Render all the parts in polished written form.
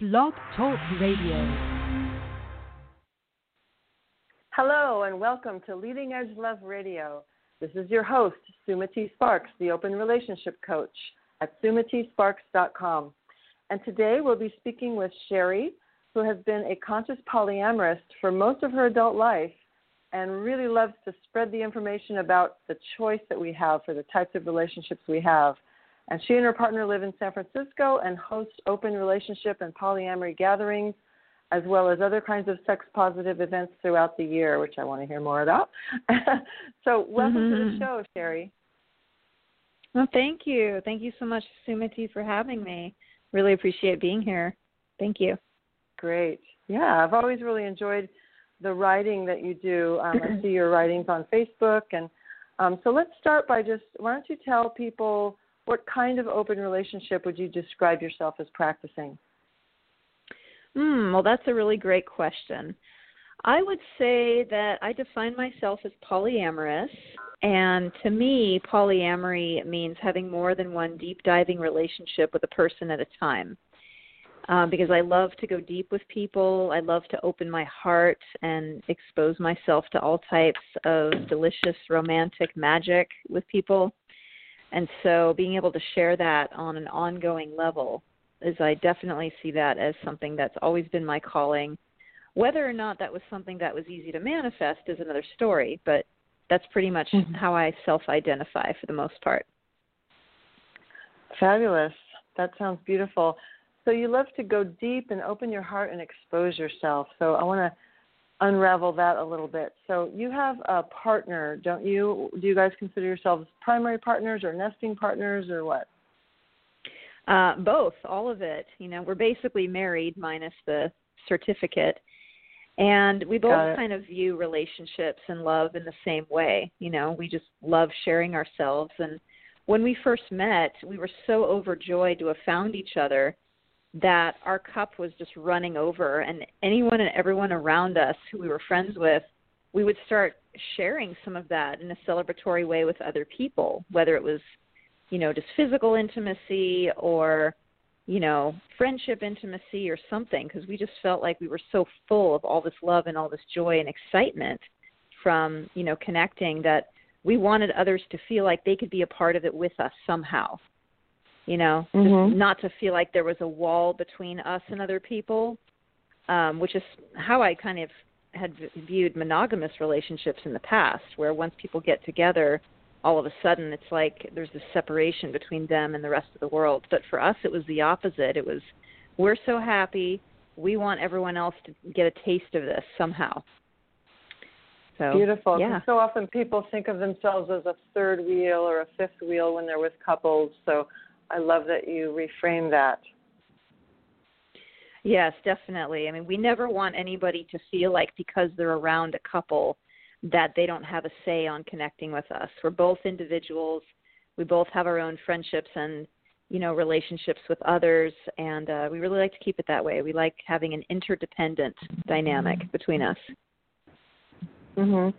Blog Talk Radio. Hello and welcome to Leading Edge Love Radio. This is your host, Sumati Sparks, the Open Relationship Coach at sumatisparks.com. And today we'll be speaking with Sherry, who has been a conscious polyamorist for most of her adult life and really loves to spread the information about the choice that we have for the types of relationships we have. And she and her partner live in San Francisco and host open relationship and polyamory gatherings, as well as other kinds of sex-positive events throughout the year, which I want to hear more about. So welcome to the show, Sherry. Well, thank you. Thank you so much, Sumati, for having me. Really appreciate being here. Thank you. Great. Yeah, I've always really enjoyed the writing that you do. I see your writings on Facebook. And so let's start by just, why don't you tell people what kind of open relationship would you describe yourself as practicing? Well, that's a really great question. I would say that I define myself as polyamorous. And to me, polyamory means having more than one deep diving relationship with a person at a time. Because I love to go deep with people. I love to open my heart and expose myself to all types of delicious romantic magic with people. And so being able to share that on an ongoing level is, I definitely see that as something that's always been my calling. Whether or not that was something that was easy to manifest is another story, but that's pretty much how I self-identify for the most part. Fabulous. That sounds beautiful. So you love to go deep and open your heart and expose yourself. So I want to unravel that a little bit. So you have a partner, don't you? Do you guys consider yourselves primary partners or nesting partners or what? Both, all of it. You know, we're basically married minus the certificate. And we both kind of view relationships and love in the same way. You know, we just love sharing ourselves. And when we first met, we were so overjoyed to have found each other that our cup was just running over, and anyone and everyone around us who we were friends with, we would start sharing some of that in a celebratory way with other people, whether it was, you know, just physical intimacy or, you know, friendship intimacy or something, because we just felt like we were so full of all this love and all this joy and excitement from, you know, connecting that we wanted others to feel like they could be a part of it with us somehow. You know, just not to feel like there was a wall between us and other people, which is how I kind of had viewed monogamous relationships in the past, where once people get together, all of a sudden it's like there's this separation between them and the rest of the world. But for us, it was the opposite. It was, we're so happy, we want everyone else to get a taste of this somehow. So, beautiful. Yeah. So often people think of themselves as a third wheel or a fifth wheel when they're with couples, so I love that you reframe that. Yes, definitely. I mean, we never want anybody to feel like because they're around a couple that they don't have a say on connecting with us. We're both individuals. We both have our own friendships and, you know, relationships with others, and we really like to keep it that way. We like having an interdependent dynamic between us. And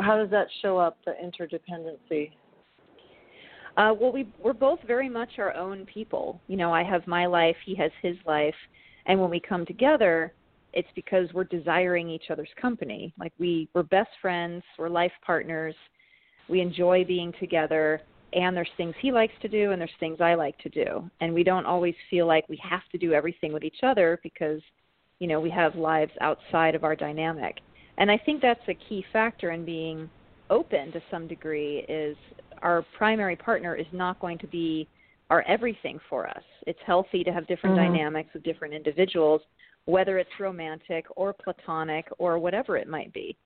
how does that show up, the interdependency? Well, we're both very much our own people. You know, I have my life, he has his life. And when we come together, it's because we're desiring each other's company. Like we're best friends, we're life partners, we enjoy being together, and there's things he likes to do and there's things I like to do. And we don't always feel like we have to do everything with each other because, you know, we have lives outside of our dynamic. And I think that's a key factor in being open to some degree is our primary partner is not going to be our everything for us. It's healthy to have different dynamics with different individuals, whether it's romantic or platonic or whatever it might be.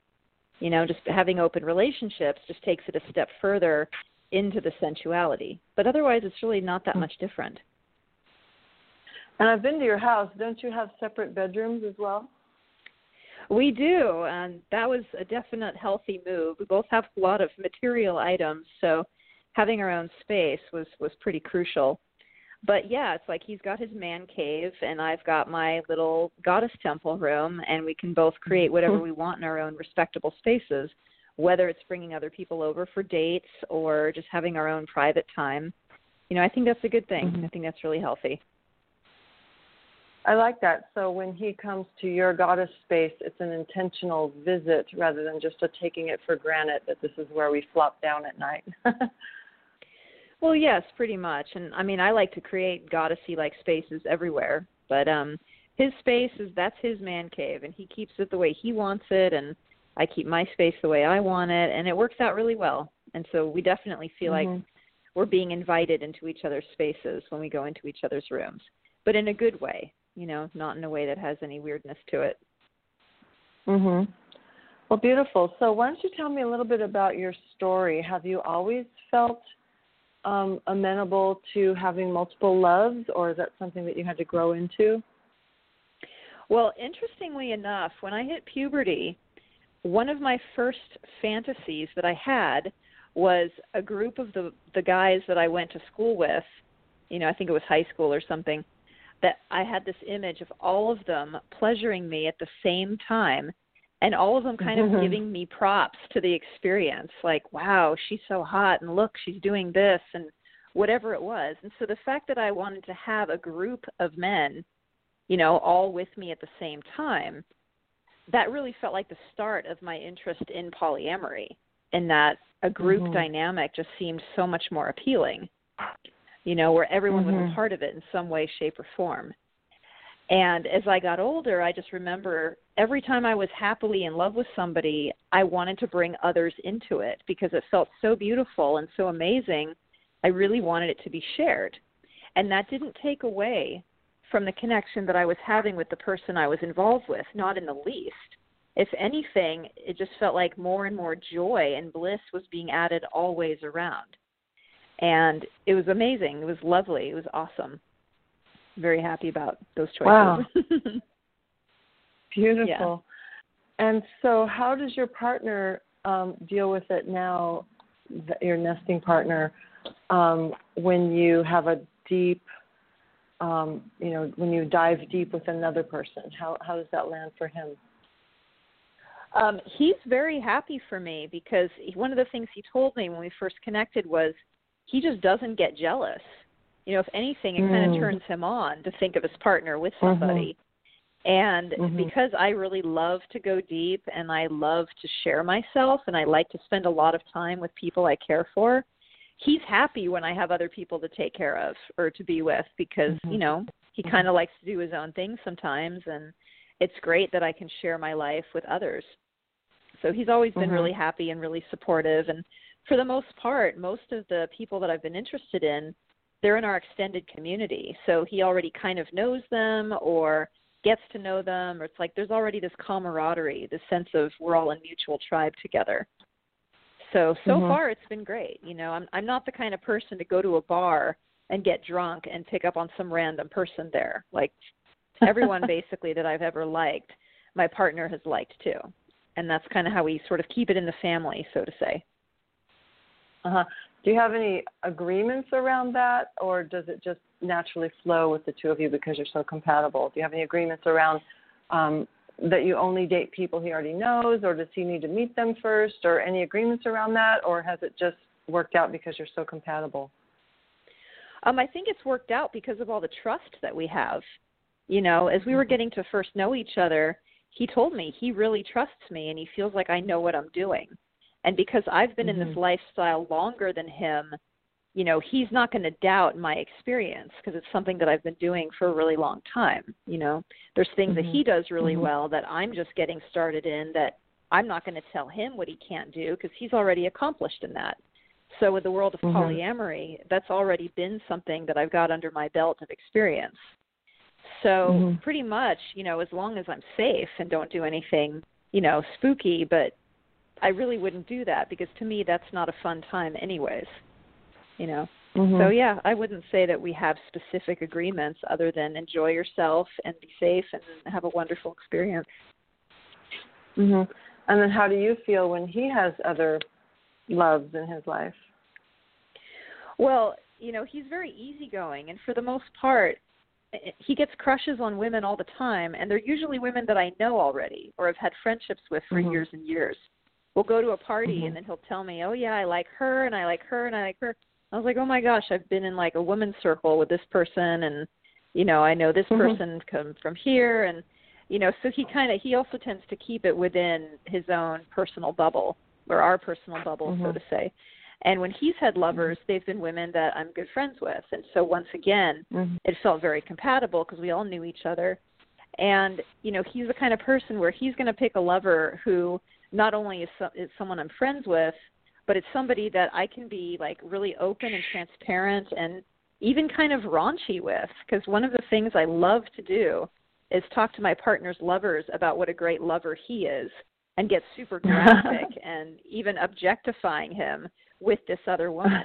You know, just having open relationships just takes it a step further into the sensuality. But otherwise, it's really not that much different. And I've been to your house. Don't you have separate bedrooms as well? We do, and that was a definite healthy move. We both have a lot of material items, so having our own space was pretty crucial. But, yeah, it's like he's got his man cave, and I've got my little goddess temple room, and we can both create whatever we want in our own respectable spaces, whether it's bringing other people over for dates or just having our own private time. You know, I think that's a good thing. Mm-hmm. I think that's really healthy. I like that. So when he comes to your goddess space, it's an intentional visit rather than just a taking it for granted that this is where we flop down at night. Well, yes, pretty much. And, I mean, I like to create goddessy-like spaces everywhere. But his space, that's his man cave, and he keeps it the way he wants it, and I keep my space the way I want it, and it works out really well. And so we definitely feel mm-hmm. like we're being invited into each other's spaces when we go into each other's rooms, but in a good way. You know, not in a way that has any weirdness to it. Mm-hmm. Well, beautiful. So why don't you tell me a little bit about your story? Have you always felt amenable to having multiple loves, or is that something that you had to grow into? Well, interestingly enough, when I hit puberty, one of my first fantasies that I had was a group of the guys that I went to school with, you know, I think it was high school or something, that I had this image of all of them pleasuring me at the same time and all of them kind of giving me props to the experience, like, wow, she's so hot, and look, she's doing this, and whatever it was. And so the fact that I wanted to have a group of men, you know, all with me at the same time, that really felt like the start of my interest in polyamory, in that a group dynamic just seemed so much more appealing. You know, where everyone was a part of it in some way, shape, or form. And as I got older, I just remember every time I was happily in love with somebody, I wanted to bring others into it because it felt so beautiful and so amazing. I really wanted it to be shared. And that didn't take away from the connection that I was having with the person I was involved with, not in the least. If anything, it just felt like more and more joy and bliss was being added all ways around. And it was amazing. It was lovely. It was awesome. Very happy about those choices. Wow. Beautiful. Yeah. And so how does your partner deal with it now, your nesting partner, when you have a deep, you know, when you dive deep with another person? How does that land for him? He's very happy for me because one of the things he told me when we first connected was, he just doesn't get jealous. You know, if anything, it kind of turns him on to think of his partner with somebody. And because I really love to go deep and I love to share myself and I like to spend a lot of time with people I care for, he's happy when I have other people to take care of or to be with because, you know, he kind of likes to do his own thing sometimes. And it's great that I can share my life with others. So he's always been really happy and really supportive. And for the most part, most of the people that I've been interested in, they're in our extended community. So he already kind of knows them or gets to know them. Or it's like there's already this camaraderie, this sense of we're all in mutual tribe together. So far it's been great. You know, I'm not the kind of person to go to a bar and get drunk and pick up on some random person there. Like everyone basically that I've ever liked, my partner has liked too. And that's kind of how we sort of keep it in the family, so to say. Uh-huh. Do you have any agreements around that, or does it just naturally flow with the two of you because you're so compatible? Do you have any agreements around that you only date people he already knows, or does he need to meet them first, or any agreements around that, or has it just worked out because you're so compatible? I think it's worked out because of all the trust that we have. You know, as we were getting to first know each other, he told me he really trusts me and he feels like I know what I'm doing. And because I've been in this lifestyle longer than him, you know, he's not going to doubt my experience because it's something that I've been doing for a really long time. You know, there's things that he does really well that I'm just getting started in that I'm not going to tell him what he can't do because he's already accomplished in that. So with the world of polyamory, that's already been something that I've got under my belt of experience. So pretty much, you know, as long as I'm safe and don't do anything, you know, spooky, but I really wouldn't do that because to me that's not a fun time anyways, you know. Mm-hmm. So, yeah, I wouldn't say that we have specific agreements other than enjoy yourself and be safe and have a wonderful experience. Mm-hmm. And then how do you feel when he has other loves in his life? Well, you know, he's very easygoing, and for the most part, he gets crushes on women all the time, and they're usually women that I know already or have had friendships with for mm-hmm. years and years. We'll go to a party, mm-hmm. and then he'll tell me, oh, yeah, I like her, and I like her, and I like her. I was like, oh, my gosh, I've been in, like, a woman's circle with this person, and, you know, I know this mm-hmm. person come from here. And, you know, so he also tends to keep it within his own personal bubble, or our personal bubble, mm-hmm. so to say. And when he's had lovers, they've been women that I'm good friends with. And so once again, mm-hmm. it felt very compatible because we all knew each other. And, you know, he's the kind of person where he's going to pick a lover who not only is someone I'm friends with, but it's somebody that I can be, like, really open and transparent and even kind of raunchy with, because one of the things I love to do is talk to my partner's lovers about what a great lover he is and get super graphic and even objectifying him with this other woman.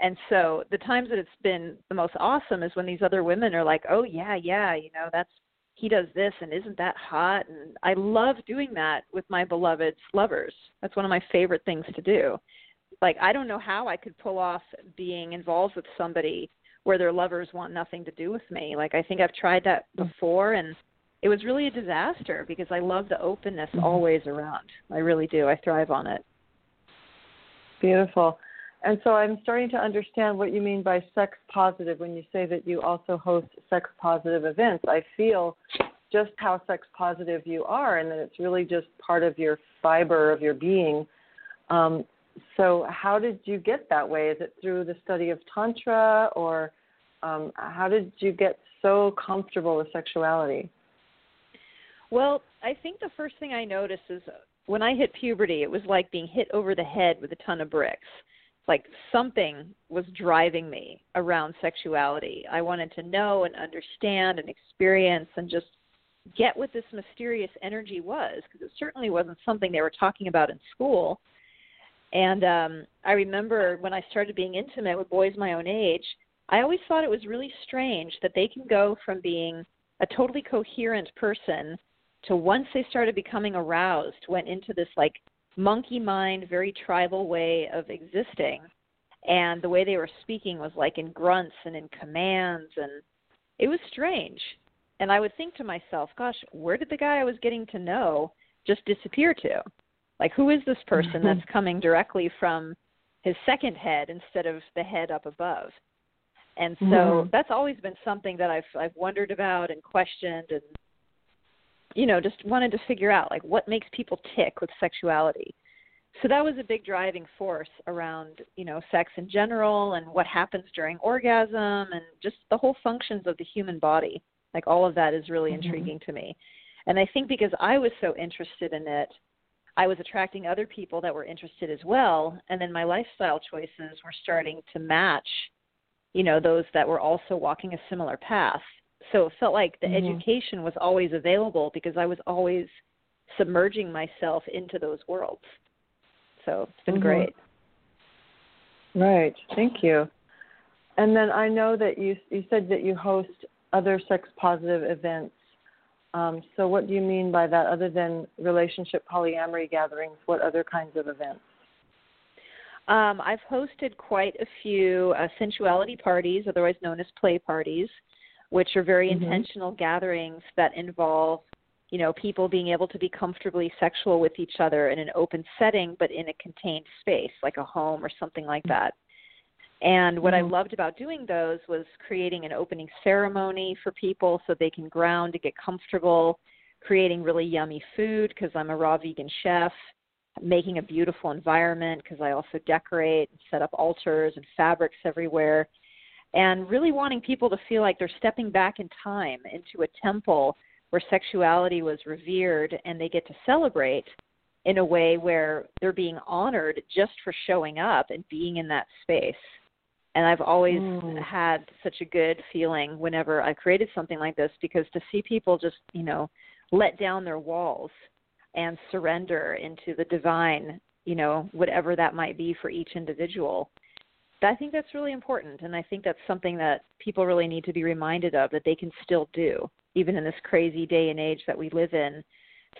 And so the times that it's been the most awesome is when these other women are like, oh, yeah, you know, he does this, and isn't that hot? And I love doing that with my beloved's lovers. That's one of my favorite things to do. Like, I don't know how I could pull off being involved with somebody where their lovers want nothing to do with me. Like, I think I've tried that before, and it was really a disaster because I love the openness always around. I really do. I thrive on it. Beautiful. And so I'm starting to understand what you mean by sex positive when you say that you also host sex positive events. I feel just how sex positive you are, and that it's really just part of your fiber of your being. So how did you get that way? Is it through the study of Tantra, or how did you get so comfortable with sexuality? Well, I think the first thing I noticed is when I hit puberty, it was like being hit over the head with a ton of bricks. Like, something was driving me around sexuality. I wanted to know and understand and experience and just get what this mysterious energy was, because it certainly wasn't something they were talking about in school. And I remember when I started being intimate with boys my own age, I always thought it was really strange that they can go from being a totally coherent person to, once they started becoming aroused, went into this, like, monkey mind, very tribal way of existing. And the way they were speaking was like in grunts and in commands, and it was strange. And I would think to myself, gosh, where did the guy I was getting to know just disappear to? Like, who is this person that's coming directly from his second head instead of the head up above? And so that's always been something that I've wondered about and questioned, and you know, just wanted to figure out, like, what makes people tick with sexuality. So that was a big driving force around, you know, sex in general, and what happens during orgasm, and just the whole functions of the human body. Like, all of that is really intriguing to me. And I think because I was so interested in it, I was attracting other people that were interested as well. And then my lifestyle choices were starting to match, you know, those that were also walking a similar path. So it felt like the education was always available because I was always submerging myself into those worlds. So it's been great. Right. Thank you. And then I know that you said that you host other sex-positive events. So what do you mean by that, other than relationship polyamory gatherings? What other kinds of events? I've hosted quite a few sensuality parties, otherwise known as play parties, which are very intentional gatherings that involve, you know, people being able to be comfortably sexual with each other in an open setting, but in a contained space, like a home or something like that. And what I loved about doing those was creating an opening ceremony for people so they can ground to get comfortable, creating really yummy food because I'm a raw vegan chef, making a beautiful environment because I also decorate and set up altars and fabrics everywhere. And really wanting people to feel like they're stepping back in time into a temple where sexuality was revered, and they get to celebrate in a way where they're being honored just for showing up and being in that space. And I've always had such a good feeling whenever I created something like this, because to see people just, you know, let down their walls and surrender into the divine, you know, whatever that might be for each individual, I think that's really important, and I think that's something that people really need to be reminded of, that they can still do, even in this crazy day and age that we live in.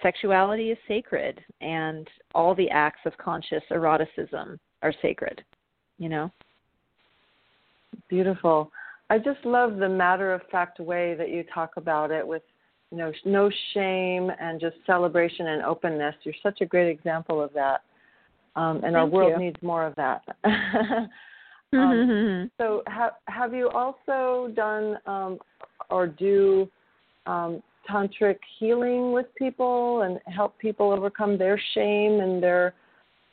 Sexuality is sacred, and all the acts of conscious eroticism are sacred, you know? Beautiful. I just love the matter-of-fact way that you talk about it with no shame and just celebration and openness. You're such a great example of that, and our world needs more of that. So have you also done or do tantric healing with people and help people overcome their shame and their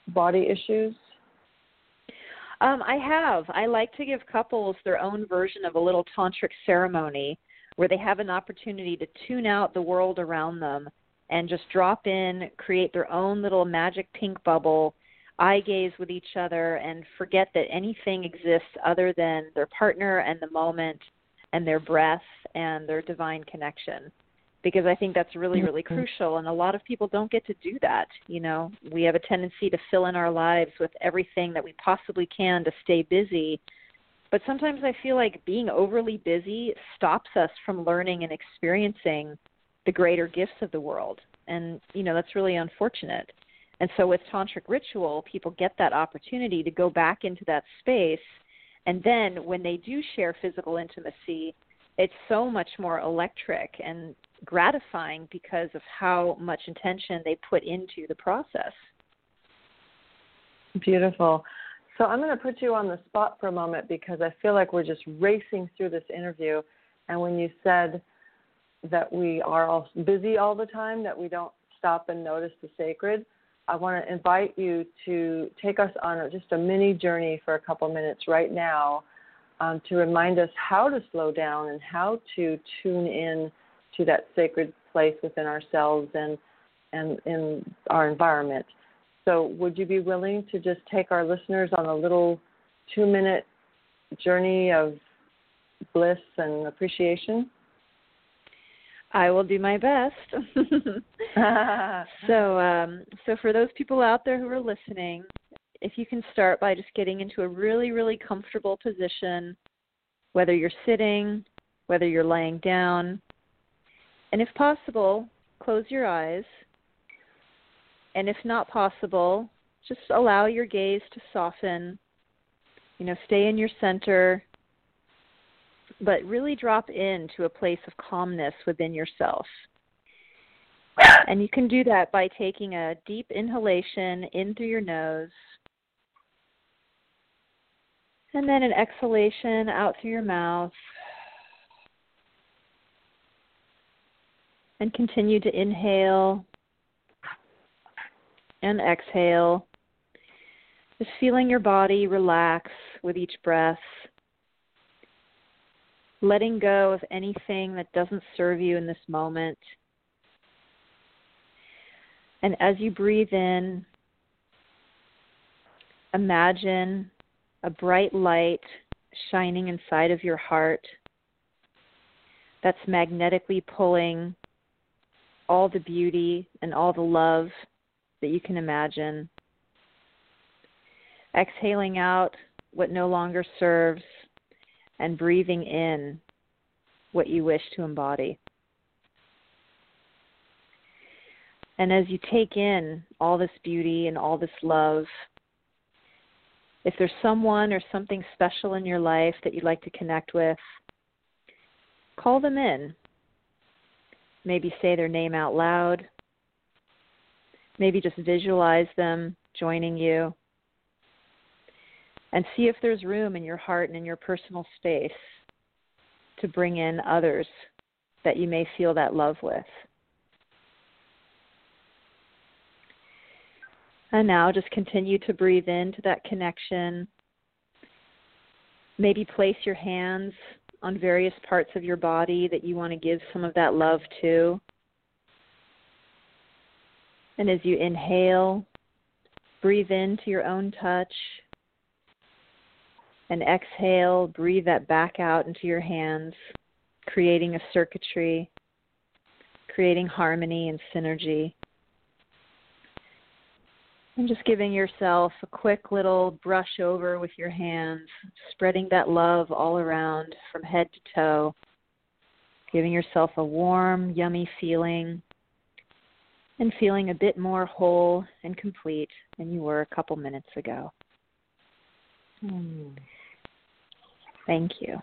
body issues? I have. I like to give couples their own version of a little tantric ceremony where they have an opportunity to tune out the world around them and just drop in, create their own little magic pink bubble, eye gaze with each other, and forget that anything exists other than their partner and the moment and their breath and their divine connection. Because I think that's really, really crucial, and a lot of people don't get to do that. You know, we have a tendency to fill in our lives with everything that we possibly can to stay busy. But sometimes I feel like being overly busy stops us from learning and experiencing the greater gifts of the world. And, you know, that's really unfortunate. And so with tantric ritual, people get that opportunity to go back into that space. And then when they do share physical intimacy, it's so much more electric and gratifying because of how much intention they put into the process. Beautiful. So I'm going to put you on the spot for a moment because I feel like we're just racing through this interview. And when you said that we are all busy all the time, that we don't stop and notice the sacred, I want to invite you to take us on just a mini journey for a couple minutes right now to remind us how to slow down and how to tune in to that sacred place within ourselves and in our environment. So would you be willing to just take our listeners on a little 2-minute journey of bliss and appreciation? I will do my best. So for those people out there who are listening, if you can start by just getting into a really, really comfortable position, whether you're sitting, whether you're laying down, and if possible, close your eyes. And if not possible, just allow your gaze to soften. You know, stay in your center, but really drop into a place of calmness within yourself. And you can do that by taking a deep inhalation in through your nose, and then an exhalation out through your mouth. And continue to inhale and exhale. Just feeling your body relax with each breath. Letting go of anything that doesn't serve you in this moment. And as you breathe in, imagine a bright light shining inside of your heart that's magnetically pulling all the beauty and all the love that you can imagine. Exhaling out what no longer serves and breathing in what you wish to embody. And as you take in all this beauty and all this love, if there's someone or something special in your life that you'd like to connect with, call them in. Maybe say their name out loud. Maybe just visualize them joining you. And see if there's room in your heart and in your personal space to bring in others that you may feel that love with. And now just continue to breathe into that connection. Maybe place your hands on various parts of your body that you want to give some of that love to. And as you inhale, breathe into your own touch. And exhale, breathe that back out into your hands, creating a circuitry, creating harmony and synergy. And just giving yourself a quick little brush over with your hands, spreading that love all around from head to toe, giving yourself a warm, yummy feeling, and feeling a bit more whole and complete than you were a couple minutes ago. Thank you.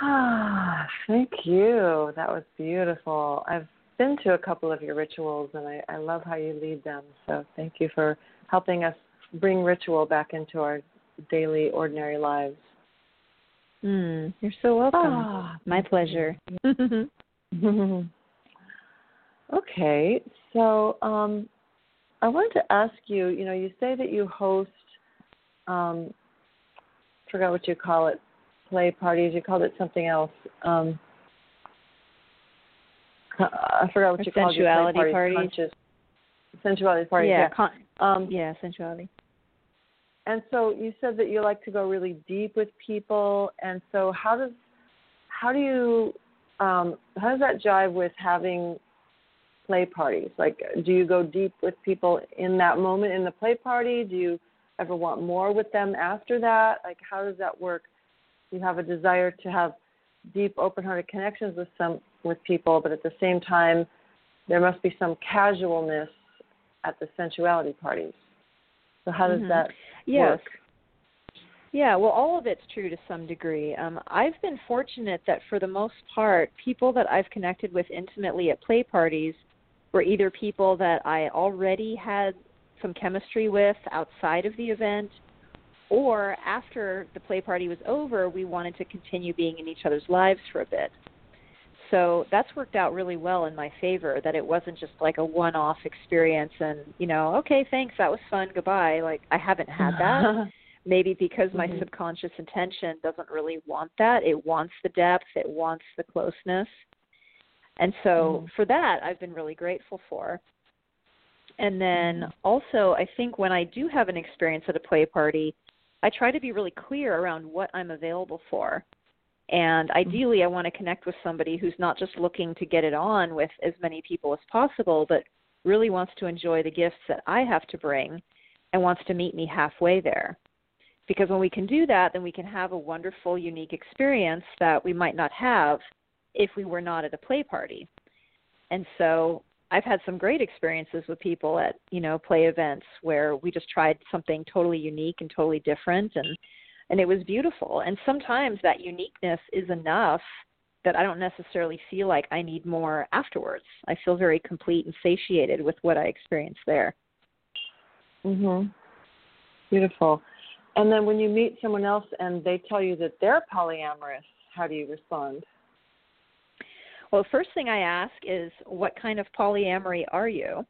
Ah, thank you. That was beautiful. I've been to a couple of your rituals, and I love how you lead them. So thank you for helping us bring ritual back into our daily, ordinary lives. You're so welcome. Ah, my pleasure. Okay, so I wanted to ask you, you say that you host, I forgot what you call it, play parties. You called it something else. I forgot what you called it. Sensuality parties. Sensuality parties. Yeah. Sensuality. And so you said that you like to go really deep with people. And so how does that jive with having play parties? Like, do you go deep with people in that moment in the play party? Do you ever want more with them after that? Like, how does that work? You have a desire to have deep, open-hearted connections with people, but at the same time, there must be some casualness at the sensuality parties. So how does that work? Yeah, well, all of it's true to some degree. I've been fortunate that for the most part, people that I've connected with intimately at play parties were either people that I already had some chemistry with outside of the event, or after the play party was over, we wanted to continue being in each other's lives for a bit. So that's worked out really well in my favor, that it wasn't just like a one-off experience and, okay, thanks, that was fun, goodbye. Like, I haven't had that. Maybe because my subconscious intention doesn't really want that. It wants the depth. It wants the closeness. And so for that, I've been really grateful for. And then also, I think when I do have an experience at a play party, I try to be really clear around what I'm available for. And ideally, I want to connect with somebody who's not just looking to get it on with as many people as possible, but really wants to enjoy the gifts that I have to bring and wants to meet me halfway there. Because when we can do that, then we can have a wonderful, unique experience that we might not have if we were not at a play party. And so I've had some great experiences with people at, play events where we just tried something totally unique and totally different, and it was beautiful. And sometimes that uniqueness is enough that I don't necessarily feel like I need more afterwards. I feel very complete and satiated with what I experienced there. Beautiful. And then when you meet someone else and they tell you that they're polyamorous, how do you respond? Well, first thing I ask is, what kind of polyamory are you?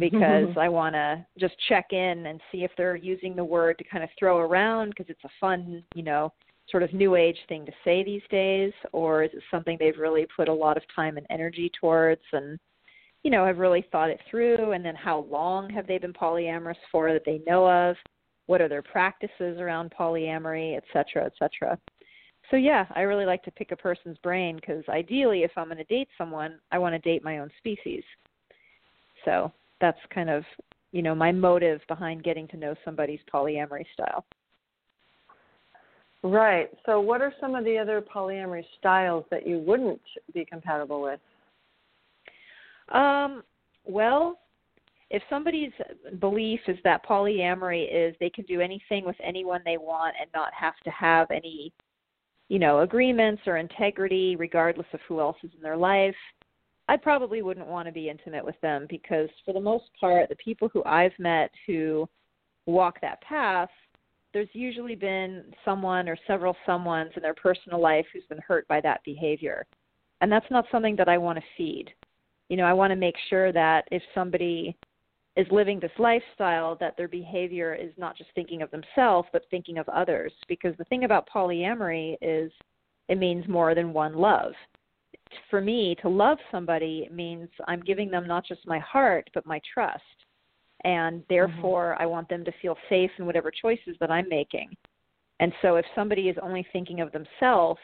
Because I want to just check in and see if they're using the word to kind of throw around because it's a fun, sort of new age thing to say these days, or is it something they've really put a lot of time and energy towards and, have really thought it through, and then how long have they been polyamorous for that they know of? What are their practices around polyamory, et cetera, et cetera. So, yeah, I really like to pick a person's brain because ideally if I'm going to date someone, I want to date my own species. So that's kind of, my motive behind getting to know somebody's polyamory style. Right. So what are some of the other polyamory styles that you wouldn't be compatible with? Well, if somebody's belief is that polyamory is they can do anything with anyone they want and not have to have any agreements or integrity, regardless of who else is in their life, I probably wouldn't want to be intimate with them because for the most part, the people who I've met who walk that path, there's usually been someone or several someones in their personal life who's been hurt by that behavior. And that's not something that I want to feed. I want to make sure that if somebody is living this lifestyle, that their behavior is not just thinking of themselves, but thinking of others. Because the thing about polyamory is it means more than one love. For me, to love somebody means I'm giving them not just my heart, but my trust. And therefore, I want them to feel safe in whatever choices that I'm making. And so if somebody is only thinking of themselves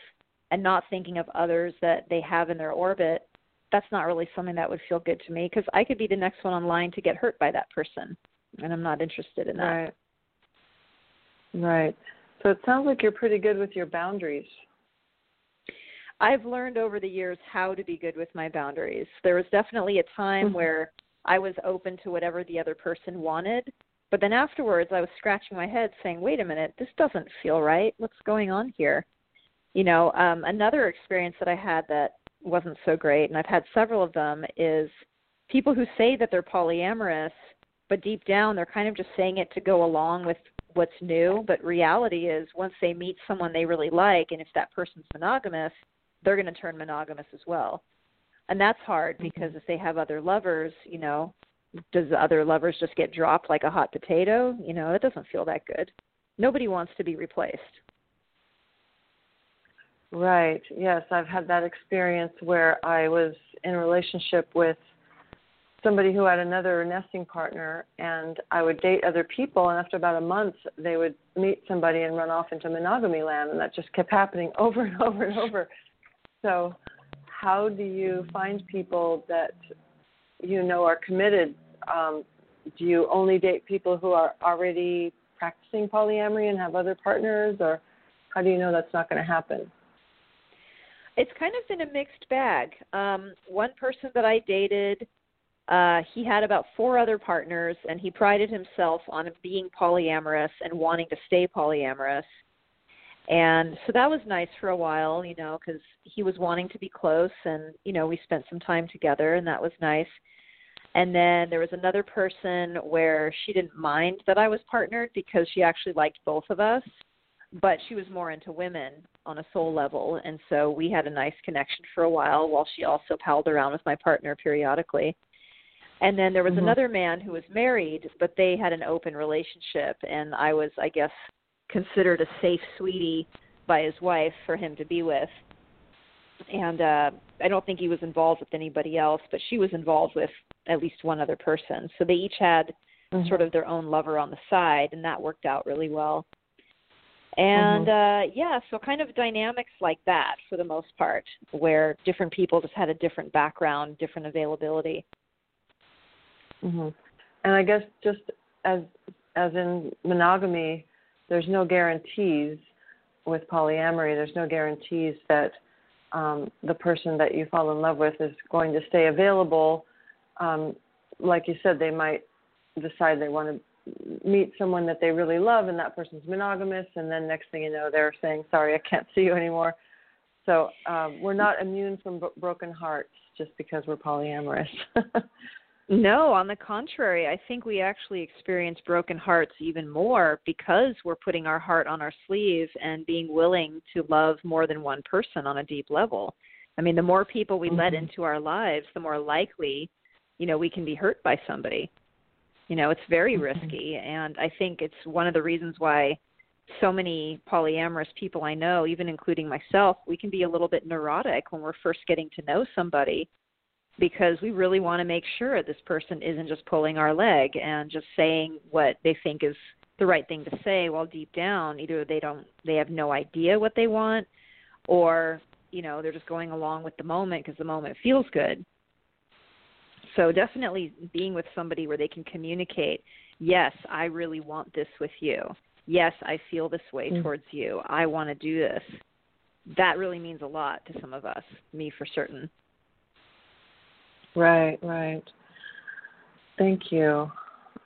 and not thinking of others that they have in their orbit, that's not really something that would feel good to me because I could be the next one online to get hurt by that person. and I'm not interested in that. Right. Right. So it sounds like you're pretty good with your boundaries. I've learned over the years how to be good with my boundaries. There was definitely a time where I was open to whatever the other person wanted, but then afterwards I was scratching my head saying, wait a minute, this doesn't feel right. What's going on here? You know, another experience that I had that wasn't so great, and I've had several of them, is people who say that they're polyamorous, but deep down they're kind of just saying it to go along with what's new. But reality is once they meet someone they really like, and if that person's monogamous, they're going to turn monogamous as well. And that's hard because if they have other lovers, you know, does the other lovers just get dropped like a hot potato? You know, it doesn't feel that good. Nobody wants to be replaced. Right. Yes, I've had that experience where I was in a relationship with somebody who had another nesting partner, and I would date other people, and after about a month, they would meet somebody and run off into monogamy land, and that just kept happening over and over and over. So how do you find people that you know are committed? Do you only date people who are already practicing polyamory and have other partners, or how do you know that's not going to happen? It's kind of been a mixed bag. One person that I dated, he had about 4 other partners, and he prided himself on being polyamorous and wanting to stay polyamorous. And so that was nice for a while, you know, because he was wanting to be close, and, you know, we spent some time together, and that was nice. And then there was another person where she didn't mind that I was partnered because she actually liked both of us, but she was more into women on a soul level. And so we had a nice connection for a while she also palled around with my partner periodically. And then there was another man who was married, but they had an open relationship, and I was, I guess, considered a safe sweetie by his wife for him to be with. And I don't think he was involved with anybody else, but she was involved with at least one other person. So they each had sort of their own lover on the side, and that worked out really well. And, yeah, so kind of dynamics like that for the most part, where different people just had a different background, different availability. And I guess just as in monogamy, there's no guarantees with polyamory. There's no guarantees that the person that you fall in love with is going to stay available. Like you said, they might decide they want to meet someone that they really love, and that person's monogamous, and then next thing you know, they're saying, sorry, I can't see you anymore. So we're not immune from broken hearts just because we're polyamorous. No, on the contrary, I think we actually experience broken hearts even more because we're putting our heart on our sleeve and being willing to love more than one person on a deep level. I mean, the more people we let into our lives, the more likely, you know, we can be hurt by somebody. You know, it's very risky, and I think it's one of the reasons why so many polyamorous people I know, even including myself, we can be a little bit neurotic when we're first getting to know somebody, because we really want to make sure this person isn't just pulling our leg and just saying what they think is the right thing to say, while deep down either they have no idea what they want, or, you know, they're just going along with the moment because the moment feels good. So definitely being with somebody where they can communicate, yes, I really want this with you. Yes, I feel this way towards you. I want to do this. That really means a lot to some of us, me for certain. Right, right. Thank you.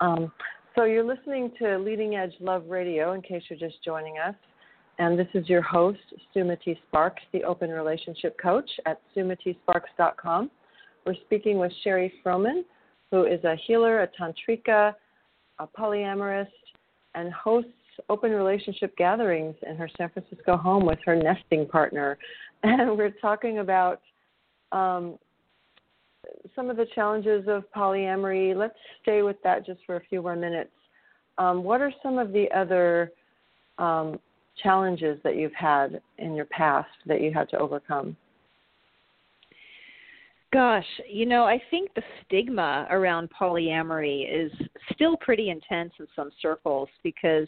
So you're listening to Leading Edge Love Radio, in case you're just joining us. And this is your host, Sumati Sparks, the Open Relationship Coach at sumatisparks.com. We're speaking with Sherry Froman, who is a healer, a tantrika, a polyamorist, and hosts open relationship gatherings in her San Francisco home with her nesting partner. And we're talking about some of the challenges of polyamory. Let's stay with that just for a few more minutes. What are some of the other challenges that you've had in your past that you had to overcome? Gosh, you know, I think the stigma around polyamory is still pretty intense in some circles because,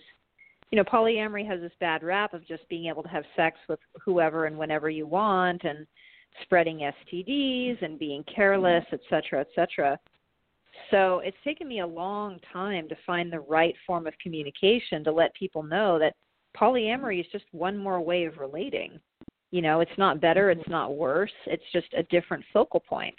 you know, polyamory has this bad rap of just being able to have sex with whoever and whenever you want, and spreading STDs and being careless, et cetera, et cetera. So it's taken me a long time to find the right form of communication to let people know that polyamory is just one more way of relating. You know, it's not better, it's not worse, it's just a different focal point.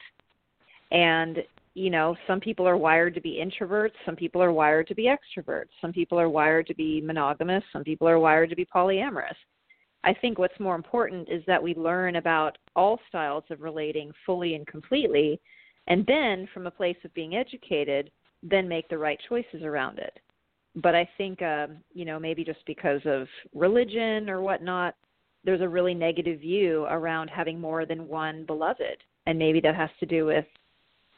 And, you know, some people are wired to be introverts, some people are wired to be extroverts, some people are wired to be monogamous, some people are wired to be polyamorous. I think what's more important is that we learn about all styles of relating fully and completely, and then from a place of being educated, then make the right choices around it. But I think, you know, maybe just because of religion or whatnot, there's a really negative view around having more than one beloved. And maybe that has to do with,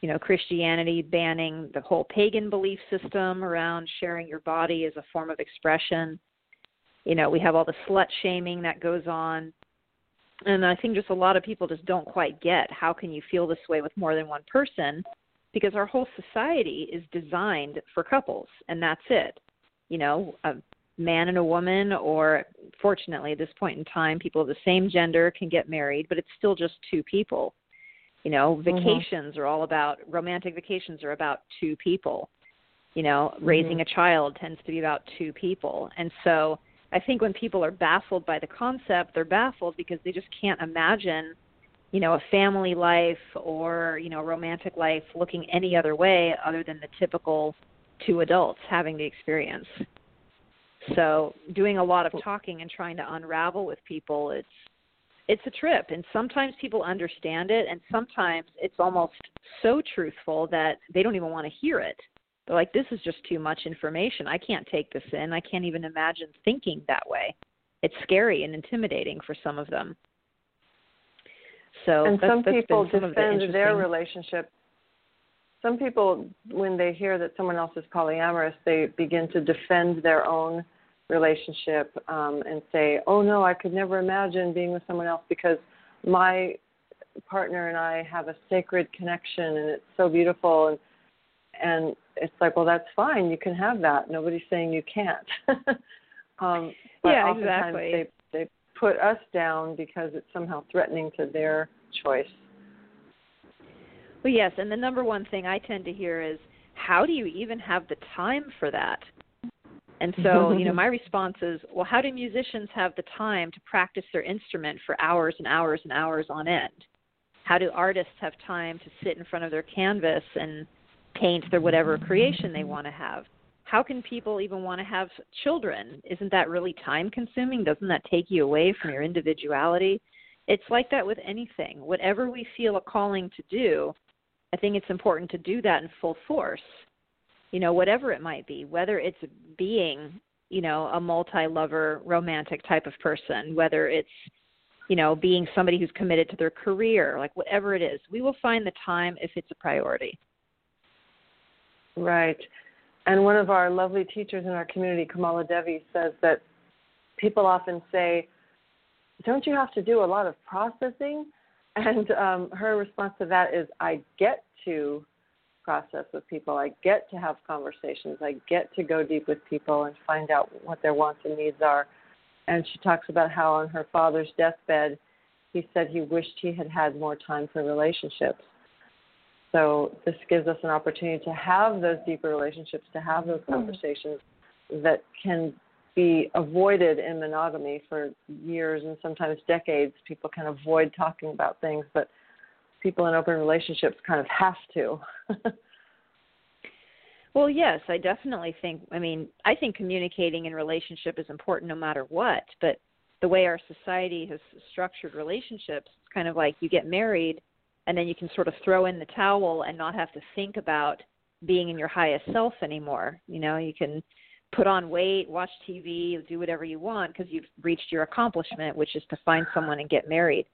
you know, Christianity banning the whole pagan belief system around sharing your body as a form of expression. You know, we have all the slut shaming that goes on. And I think just a lot of people just don't quite get how can you feel this way with more than one person, because our whole society is designed for couples, and that's it. You know, a man and a woman, or fortunately at this point in time, people of the same gender can get married, but it's still just two people. You know, vacations are all about, romantic vacations are about two people. You know, raising a child tends to be about two people. And so I think when people are baffled by the concept, they're baffled because they just can't imagine, you know, a family life or, you know, a romantic life looking any other way other than the typical two adults having the experience. So doing a lot of talking and trying to unravel with people, it's a trip. And sometimes people understand it, and sometimes it's almost so truthful that they don't even want to hear it. They're like, this is just too much information. I can't take this in. I can't even imagine thinking that way. It's scary and intimidating for some of them. So, and some people defend their relationship. Some people, when they hear that someone else is polyamorous, they begin to defend their own relationship and say, oh, no, I could never imagine being with someone else because my partner and I have a sacred connection and it's so beautiful. And it's like, well, that's fine. You can have that. Nobody's saying you can't. But exactly. They put us down because it's somehow threatening to their choice. Well, yes. And the number one thing I tend to hear is, how do you even have the time for that? And so, you know, my response is, well, how do musicians have the time to practice their instrument for hours and hours and hours on end? How do artists have time to sit in front of their canvas and paint their whatever creation they want to have? How can people even want to have children? Isn't that really time-consuming? Doesn't that take you away from your individuality? It's like that with anything. Whatever we feel a calling to do, I think it's important to do that in full force. You know, whatever it might be, whether it's being, you know, a multi-lover romantic type of person, whether it's, you know, being somebody who's committed to their career, like whatever it is, we will find the time if it's a priority. Right. And one of our lovely teachers in our community, Kamala Devi, says that people often say, don't you have to do a lot of processing? And her response to that is, I get to process with people. I get to have conversations. I get to go deep with people and find out what their wants and needs are. And she talks about how on her father's deathbed, he said he wished he had had more time for relationships. So this gives us an opportunity to have those deeper relationships, to have those conversations that can be avoided in monogamy for years and sometimes decades. People can avoid talking about things, but people in open relationships kind of have to. Well, yes, I definitely think, I think communicating in relationship is important no matter what, but the way our society has structured relationships, it's kind of like you get married and then you can sort of throw in the towel and not have to think about being in your highest self anymore. You know, you can put on weight, watch TV, do whatever you want because you've reached your accomplishment, which is to find someone and get married.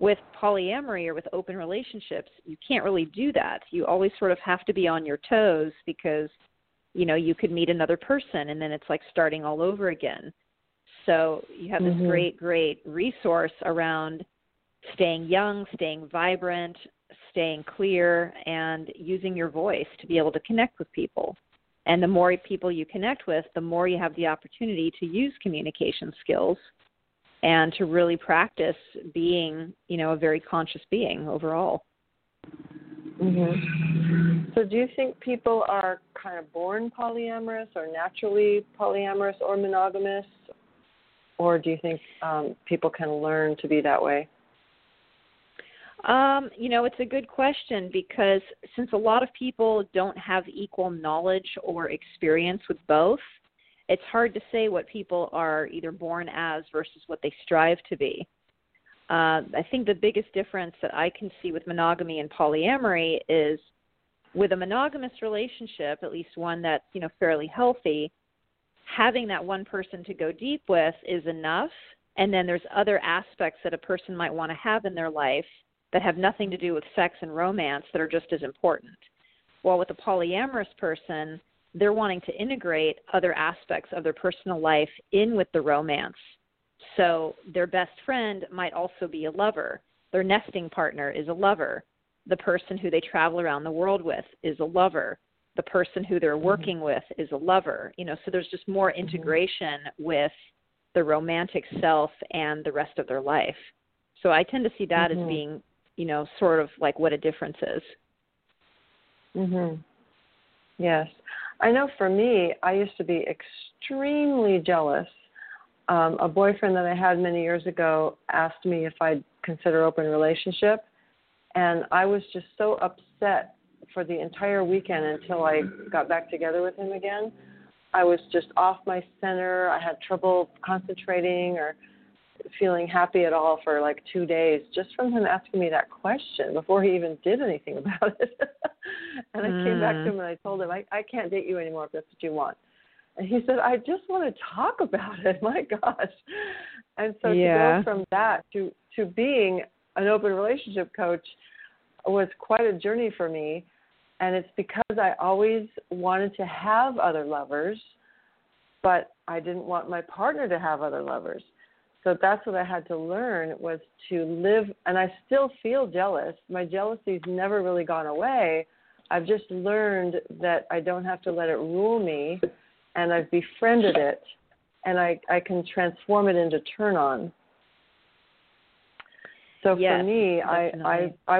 With polyamory or with open relationships, you can't really do that. You always sort of have to be on your toes because, you know, you could meet another person and then it's like starting all over again. So you have this great resource around staying young, staying vibrant, staying clear, and using your voice to be able to connect with people. And the more people you connect with, the more you have the opportunity to use communication skills and to really practice being, you know, a very conscious being overall. So do you think people are kind of born polyamorous or naturally polyamorous or monogamous? Or do you think people can learn to be that way? It's a good question, because since a lot of people don't have equal knowledge or experience with both, it's hard to say what people are either born as versus what they strive to be. I think the biggest difference that I can see with monogamy and polyamory is with a monogamous relationship, at least one that's, fairly healthy, having that one person to go deep with is enough. And then there's other aspects that a person might want to have in their life that have nothing to do with sex and romance that are just as important. While with a polyamorous person, they're wanting to integrate other aspects of their personal life in with the romance. So their best friend might also be a lover. Their nesting partner is a lover. The person who they travel around the world with is a lover. The person who they're working with is a lover. So there's just more integration with the romantic self and the rest of their life. So I tend to see that as being, sort of like what a difference is. Mm-hmm. Yes. I know for me, I used to be extremely jealous. A boyfriend that I had many years ago asked me if I'd consider open relationship, and I was just so upset for the entire weekend until I got back together with him again. I was just off my center. I had trouble concentrating or feeling happy at all for like 2 days just from him asking me that question before he even did anything about it. And I came back to him and I told him, I can't date you anymore if that's what you want. And he said, I just want to talk about it. My gosh. And so to go from that to being an open relationship coach was quite a journey for me. And it's because I always wanted to have other lovers, but I didn't want my partner to have other lovers. So that's what I had to learn, was to live, and I still feel jealous. My jealousy's never really gone away. I've just learned that I don't have to let it rule me, and I've befriended it, and I can transform it into turn-on. So for me, I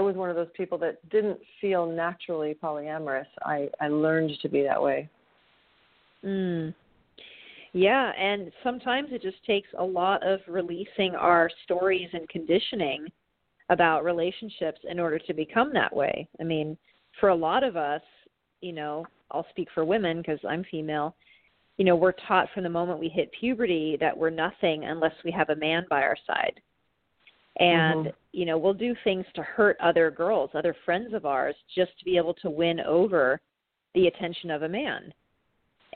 was one of those people that didn't feel naturally polyamorous. I learned to be that way. Yeah, and sometimes it just takes a lot of releasing our stories and conditioning about relationships in order to become that way. I mean, for a lot of us, I'll speak for women because I'm female, we're taught from the moment we hit puberty that we're nothing unless we have a man by our side. And, we'll do things to hurt other girls, other friends of ours, just to be able to win over the attention of a man.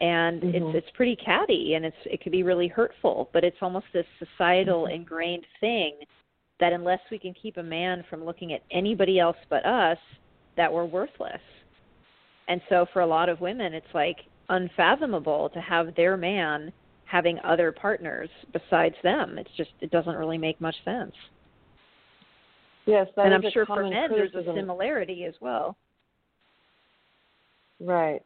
And it's pretty catty, and it could be really hurtful, but it's almost this societal ingrained thing that unless we can keep a man from looking at anybody else but us, that we're worthless. And so for a lot of women, it's like unfathomable to have their man having other partners besides them. It doesn't really make much sense. Yes, that and I'm sure for men criticism. There's a similarity as well. Right.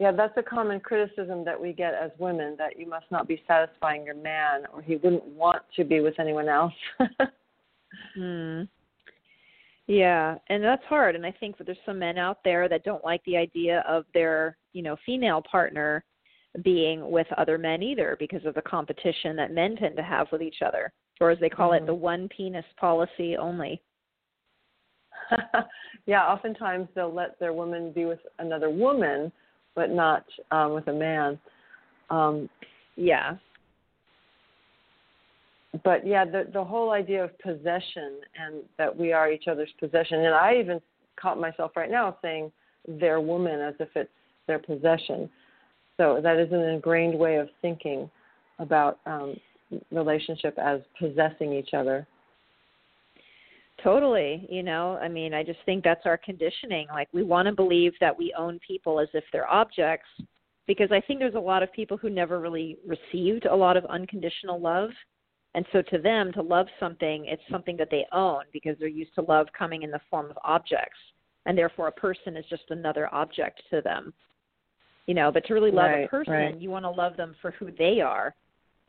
Yeah, that's a common criticism that we get as women, that you must not be satisfying your man or he wouldn't want to be with anyone else. Yeah, and that's hard. And I think that there's some men out there that don't like the idea of their, female partner being with other men either, because of the competition that men tend to have with each other, or as they call it, the one penis policy only. Yeah, oftentimes they'll let their woman be with another woman, but not with a man. But yeah, the whole idea of possession and that we are each other's possession. And I even caught myself right now saying their woman as if it's their possession. So that is an ingrained way of thinking about relationship as possessing each other. Totally. I just think that's our conditioning. Like, we want to believe that we own people as if they're objects, because I think there's a lot of people who never really received a lot of unconditional love. And so to them, to love something, it's something that they own, because they're used to love coming in the form of objects. And therefore, a person is just another object to them. But to really love a person, you want to love them for who they are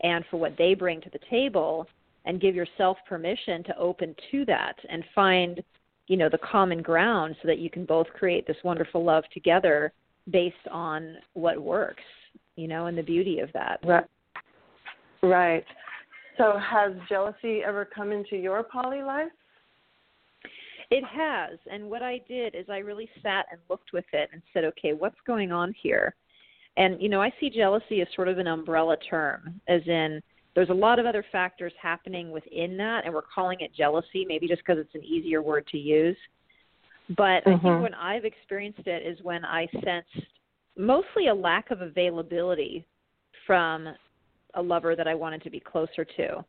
and for what they bring to the table, and give yourself permission to open to that and find you know, the common ground so that you can both create this wonderful love together based on what works, you know, and the beauty of that. Right. So has jealousy ever come into your poly life? It has. And what I did is I really sat and looked with it and said, okay, what's going on here? And, you know, I see jealousy as sort of an umbrella term, as in there's a lot of other factors happening within that, and we're calling it jealousy, maybe just because it's an easier word to use. But I think when I've experienced it is when I sensed mostly a lack of availability from a lover that I wanted to be closer to,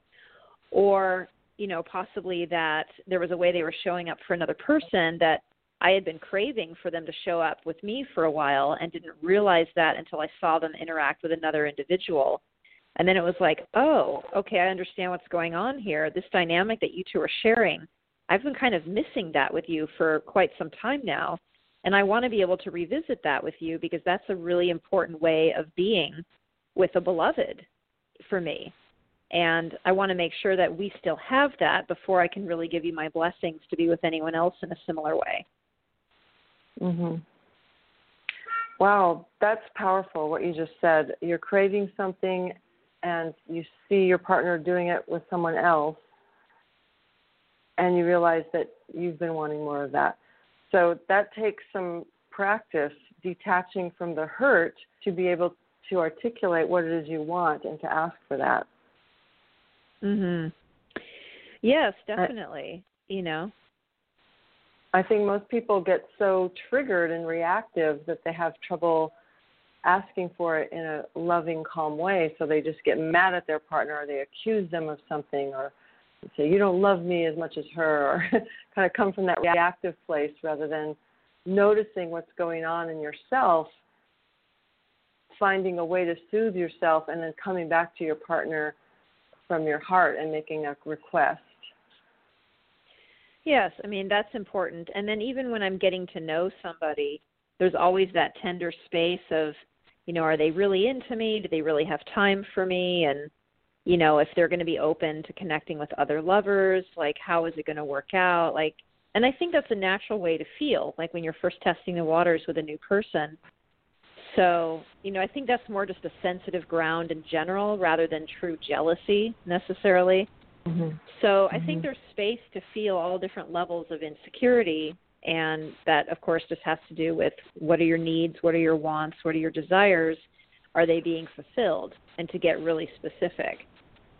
or, you know, possibly that there was a way they were showing up for another person that I had been craving for them to show up with me for a while and didn't realize that until I saw them interact with another individual. And then it was like, oh, okay, I understand what's going on here. This dynamic that you two are sharing, I've been kind of missing that with you for quite some time now. And I want to be able to revisit that with you because that's a really important way of being with a beloved for me. And I want to make sure that we still have that before I can really give you my blessings to be with anyone else in a similar way. Wow, that's powerful what you just said. You're craving something and you see your partner doing it with someone else and you realize that you've been wanting more of that. So that takes some practice, detaching from the hurt, to be able to articulate what it is you want and to ask for that. Yes, definitely. I think most people get so triggered and reactive that they have trouble asking for it in a loving, calm way. So they just get mad at their partner, or they accuse them of something, or say, you don't love me as much as her, or kind of come from that reactive place rather than noticing what's going on in yourself, finding a way to soothe yourself, and then coming back to your partner from your heart and making a request. Yes, I mean, that's important. And then even when I'm getting to know somebody, there's always that tender space of, you know, are they really into me? Do they really have time for me? And, you know, if they're going to be open to connecting with other lovers, like, how is it going to work out? Like, and I think that's a natural way to feel, like when you're first testing the waters with a new person. So, you know, I think that's more just a sensitive ground in general rather than true jealousy necessarily. So I think there's space to feel all different levels of insecurity, and that, of course, just has to do with what are your needs, what are your wants, what are your desires, are they being fulfilled, and to get really specific.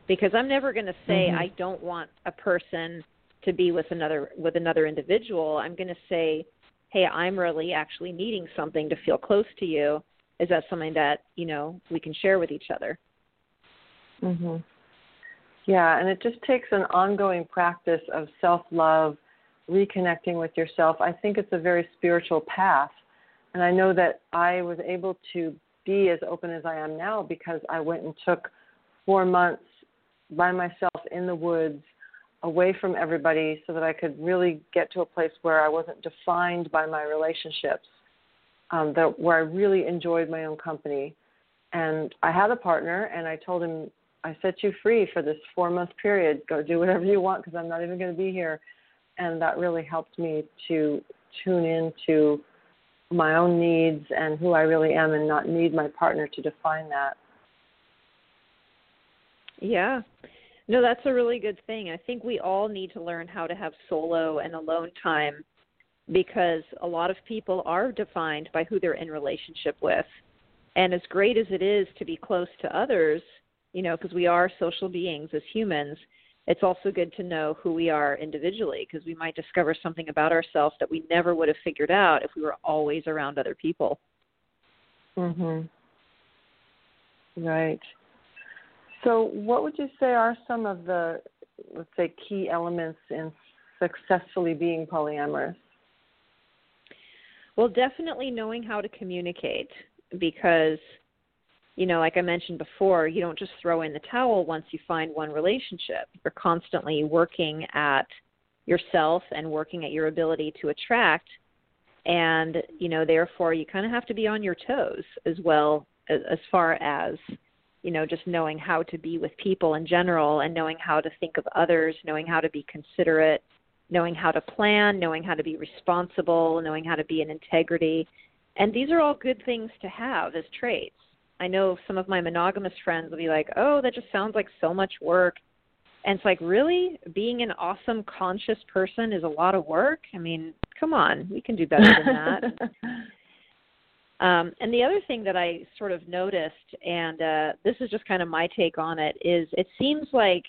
Because I'm never going to say I don't want a person to be with another individual. I'm going to say, hey, I'm really actually needing something to feel close to you. Is that something that, you know, we can share with each other? Yeah, and it just takes an ongoing practice of self-love, reconnecting with yourself. I think it's a very spiritual path. And I know that I was able to be as open as I am now because I went and took 4 months by myself in the woods, away from everybody, so that I could really get to a place where I wasn't defined by my relationships, where I really enjoyed my own company. And I had a partner, and I told him, I set you free for this 4-month period. Go do whatever you want because I'm not even going to be here. And that really helped me to tune into my own needs and who I really am and not need my partner to define that. Yeah. No, that's a really good thing. I think we all need to learn how to have solo and alone time because a lot of people are defined by who they're in relationship with. And as great as it is to be close to others, you know, because we are social beings as humans, it's also good to know who we are individually because we might discover something about ourselves that we never would have figured out if we were always around other people. Right. So what would you say are some of the, let's say, key elements in successfully being polyamorous? Well, definitely knowing how to communicate because, you know, like I mentioned before, you don't just throw in the towel once you find one relationship. You're constantly working at yourself and working at your ability to attract. And, you know, therefore you kind of have to be on your toes as well as far as, you know, just knowing how to be with people in general and knowing how to think of others, knowing how to be considerate, knowing how to plan, knowing how to be responsible, knowing how to be in integrity. And these are all good things to have as traits. I know some of my monogamous friends will be like, oh, that just sounds like so much work. And it's like, really? Being an awesome, conscious person is a lot of work? I mean, come on, we can do better than that. And the other thing that I sort of noticed, and this is just kind of my take on it, is it seems like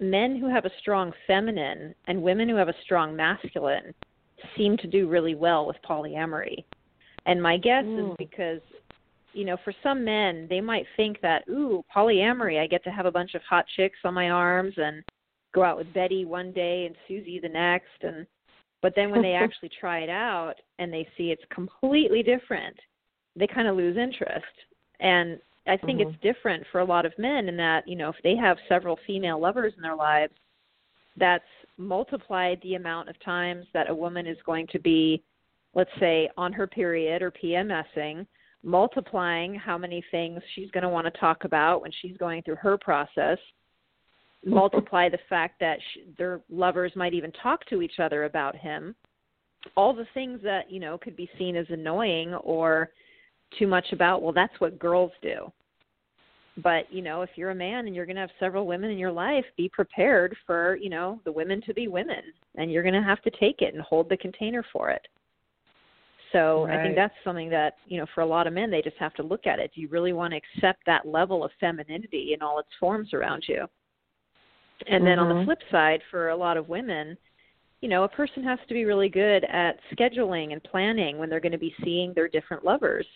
men who have a strong feminine and women who have a strong masculine seem to do really well with polyamory. And my guess is because, you know, for some men, they might think that, ooh, polyamory, I get to have a bunch of hot chicks on my arms and go out with Betty one day and Susie the next. And but then when they actually try it out and they see it's completely different, they kind of lose interest. And I think it's different for a lot of men in that, you know, if they have several female lovers in their lives, that's multiplied the amount of times that a woman is going to be, let's say, on her period or PMSing, multiplying how many things she's going to want to talk about when she's going through her process, multiply the fact that their lovers might even talk to each other about him, all the things that, you know, could be seen as annoying or too much about, well, that's what girls do. But, you know, if you're a man and you're going to have several women in your life, be prepared for, you know, the women to be women, and you're going to have to take it and hold the container for it. So right. I think that's something that, you know, for a lot of men, they just have to look at it. Do you really want to accept that level of femininity in all its forms around you? And then on the flip side, for a lot of women, you know, a person has to be really good at scheduling and planning when they're going to be seeing their different lovers.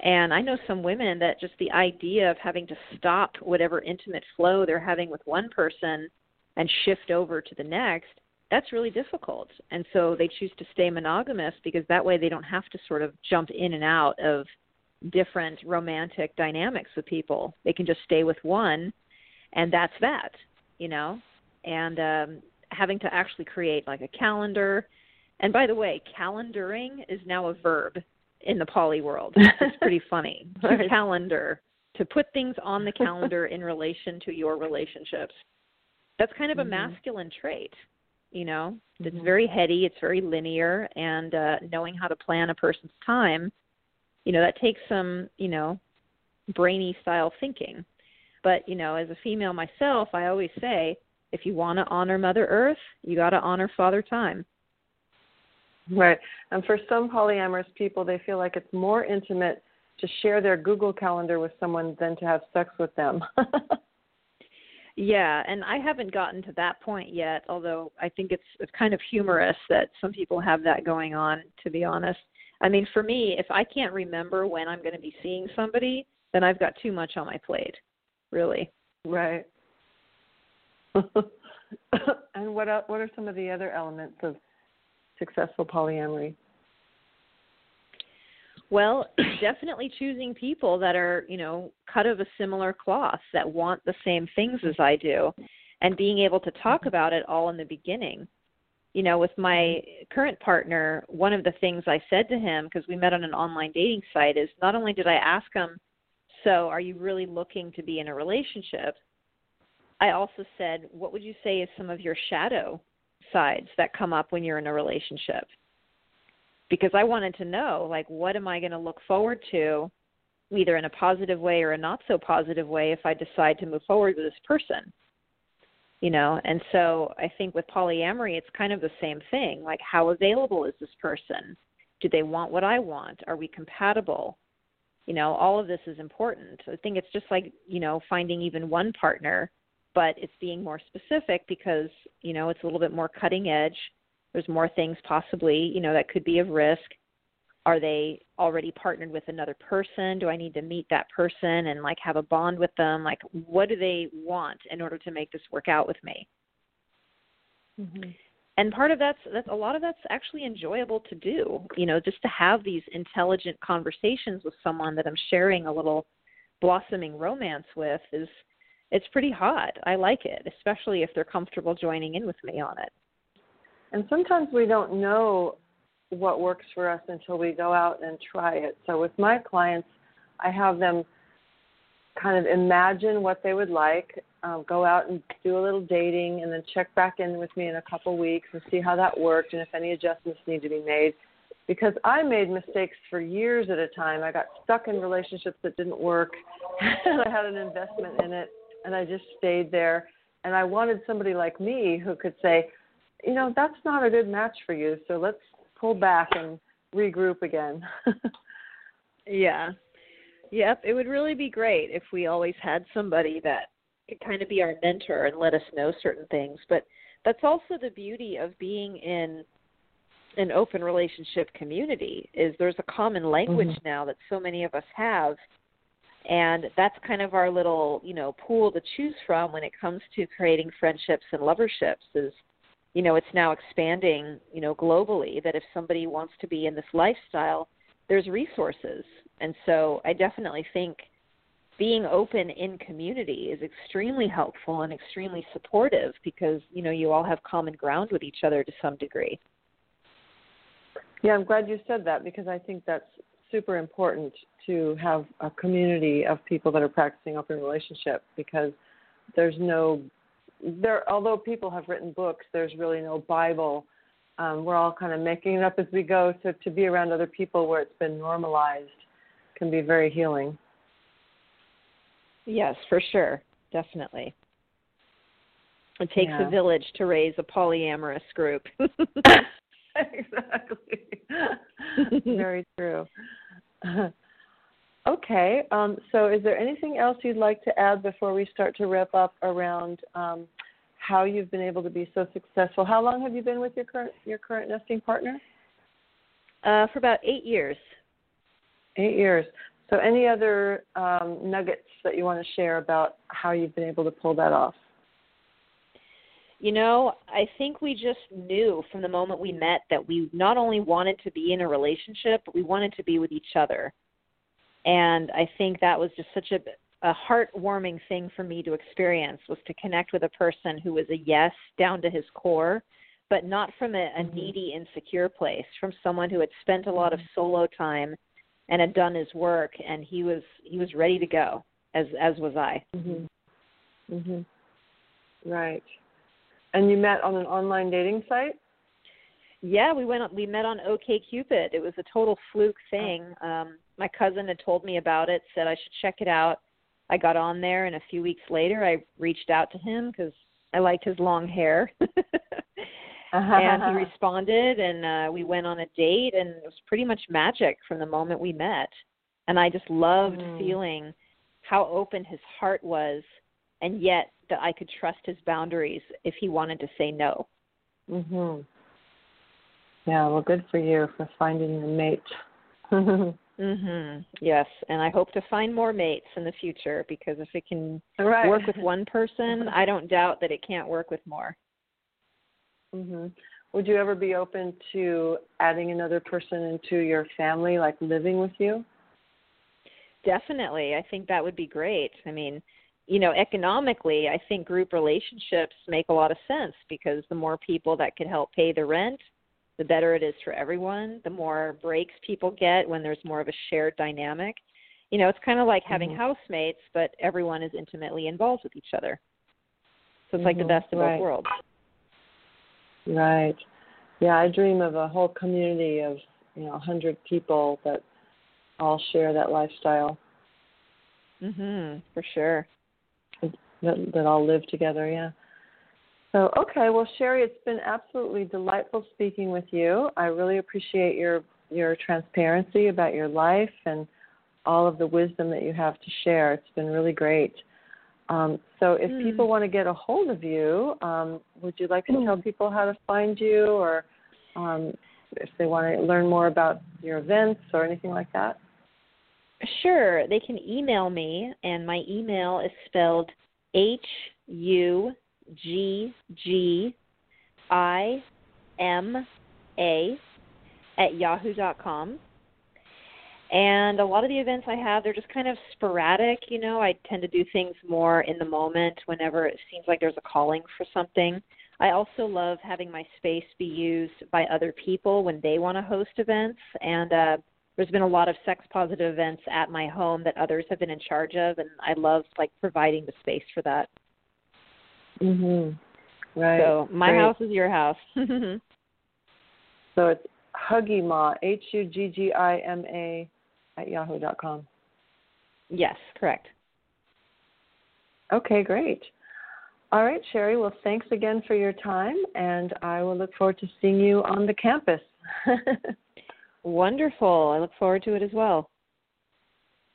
And I know some women that just the idea of having to stop whatever intimate flow they're having with one person and shift over to the next, that's really difficult. And so they choose to stay monogamous because that way they don't have to sort of jump in and out of different romantic dynamics with people. They can just stay with one, and that's that, you know, and having to actually create like a calendar. And by the way, calendaring is now a verb in the poly world. It's pretty funny. To calendar, to put things on the calendar in relation to your relationships. That's kind of a masculine trait. You know, it's very heady, it's very linear, and knowing how to plan a person's time, you know, that takes some, you know, brainy style thinking. But, you know, as a female myself, I always say, if you want to honor Mother Earth, you got to honor Father Time. Right. And for some polyamorous people, they feel like it's more intimate to share their Google Calendar with someone than to have sex with them. Yeah, and I haven't gotten to that point yet, although I think it's kind of humorous that some people have that going on, to be honest. I mean, for me, if I can't remember when I'm going to be seeing somebody, then I've got too much on my plate, really. Right. And what are some of the other elements of successful polyamory? Well, definitely choosing people that are, you know, cut of a similar cloth, that want the same things as I do, and being able to talk about it all in the beginning. You know, with my current partner, one of the things I said to him, because we met on an online dating site, is not only did I ask him, so are you really looking to be in a relationship? I also said, what would you say is some of your shadow sides that come up when you're in a relationship? Because I wanted to know, like, what am I going to look forward to, either in a positive way or a not-so-positive way, if I decide to move forward with this person, you know? And so I think with polyamory, it's kind of the same thing. Like, how available is this person? Do they want what I want? Are we compatible? You know, all of this is important. I think it's just like, you know, finding even one partner, but it's being more specific because, you know, it's a little bit more cutting edge. There's more things possibly, you know, that could be of risk. Are they already partnered with another person? Do I need to meet that person and, like, have a bond with them? Like, what do they want in order to make this work out with me? Mm-hmm. And part of that's a lot of that's actually enjoyable to do, you know, just to have these intelligent conversations with someone that I'm sharing a little blossoming romance with is, it's pretty hot. I like it, especially if they're comfortable joining in with me on it. And sometimes we don't know what works for us until we go out and try it. So with my clients, I have them kind of imagine what they would like, go out and do a little dating, and then check back in with me in a couple weeks and see how that worked and if any adjustments need to be made. Because I made mistakes for years at a time. I got stuck in relationships that didn't work, and I had an investment in it, and I just stayed there. And I wanted somebody like me who could say, you know, that's not a good match for you, so let's pull back and regroup again. Yeah. Yep, it would really be great if we always had somebody that could kind of be our mentor and let us know certain things. But that's also the beauty of being in an open relationship community, is there's a common language mm-hmm. now that so many of us have, and that's kind of our little, you know, pool to choose from when it comes to creating friendships and loverships. Is, you know, it's now expanding, you know, globally, that if somebody wants to be in this lifestyle, there's resources. And so I definitely think being open in community is extremely helpful and extremely supportive, because, you know, you all have common ground with each other to some degree. Yeah, I'm glad you said that, because I think that's super important, to have a community of people that are practicing open relationship, because there's no there. Although people have written books, there's really no Bible. We're all kind of making it up as we go. So to be around other people where it's been normalized can be very healing. Yes, for sure. Definitely. It takes a village to raise a polyamorous group. Exactly. Very true. Okay. So is there anything else you'd like to add before we start to wrap up around how you've been able to be so successful? How long have you been with your current nesting partner? For about 8 years. 8 years. So any other nuggets that you want to share about how you've been able to pull that off? You know, I think we just knew from the moment we met that we not only wanted to be in a relationship, but we wanted to be with each other. And I think that was just such a heartwarming thing for me to experience, was to connect with a person who was a yes down to his core, but not from a needy, insecure place, from someone who had spent a lot of solo time and had done his work, and he was ready to go, as was I. Mm-hmm. Mm-hmm. Right. And you met on an online dating site? Yeah, we met on OKCupid. It was a total fluke thing. My cousin had told me about it, said I should check it out. I got on there, and a few weeks later I reached out to him because I liked his long hair. And he responded, and we went on a date, and it was pretty much magic from the moment we met. And I just loved feeling how open his heart was, and yet that I could trust his boundaries if he wanted to say no. Mhm. Yeah, well, good for you for finding your mate. Mhm. Yes, and I hope to find more mates in the future, because if it can work with one person, I don't doubt that it can't work with more. Mhm. Would you ever be open to adding another person into your family, like living with you? Definitely. I think that would be great. I mean, you know, economically, I think group relationships make a lot of sense, because the more people that can help pay the rent, the better it is for everyone. The more breaks people get when there's more of a shared dynamic. You know, it's kind of like having housemates, but everyone is intimately involved with each other. So it's like the best of both worlds. Right. Yeah, I dream of a whole community of, you know, 100 people that all share that lifestyle. Mm-hmm, for sure. That all live together, yeah. So, okay, well, Sherry, it's been absolutely delightful speaking with you. I really appreciate your transparency about your life and all of the wisdom that you have to share. It's been really great. So if people want to get a hold of you, would you like to tell people how to find you, or if they want to learn more about your events or anything like that? Sure. They can email me, and my email is spelled huggima@yahoo.com. And a lot of the events I have, they're just kind of sporadic. You know, I tend to do things more in the moment whenever it seems like there's a calling for something. I also love having my space be used by other people when they want to host events. And There's been a lot of sex-positive events at my home that others have been in charge of, and I love, like, providing the space for that. Mm-hmm. Right. So my house is your house. So it's Huggima, Huggima @yahoo.com. Yes, correct. Okay, great. All right, Sherry, well, thanks again for your time, and I will look forward to seeing you on the campus. Wonderful. I look forward to it as well.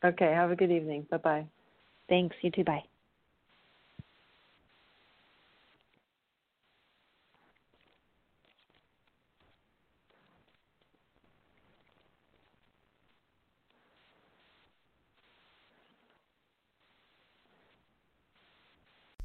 Okay, have a good evening. Bye-bye. Thanks. You too. Bye.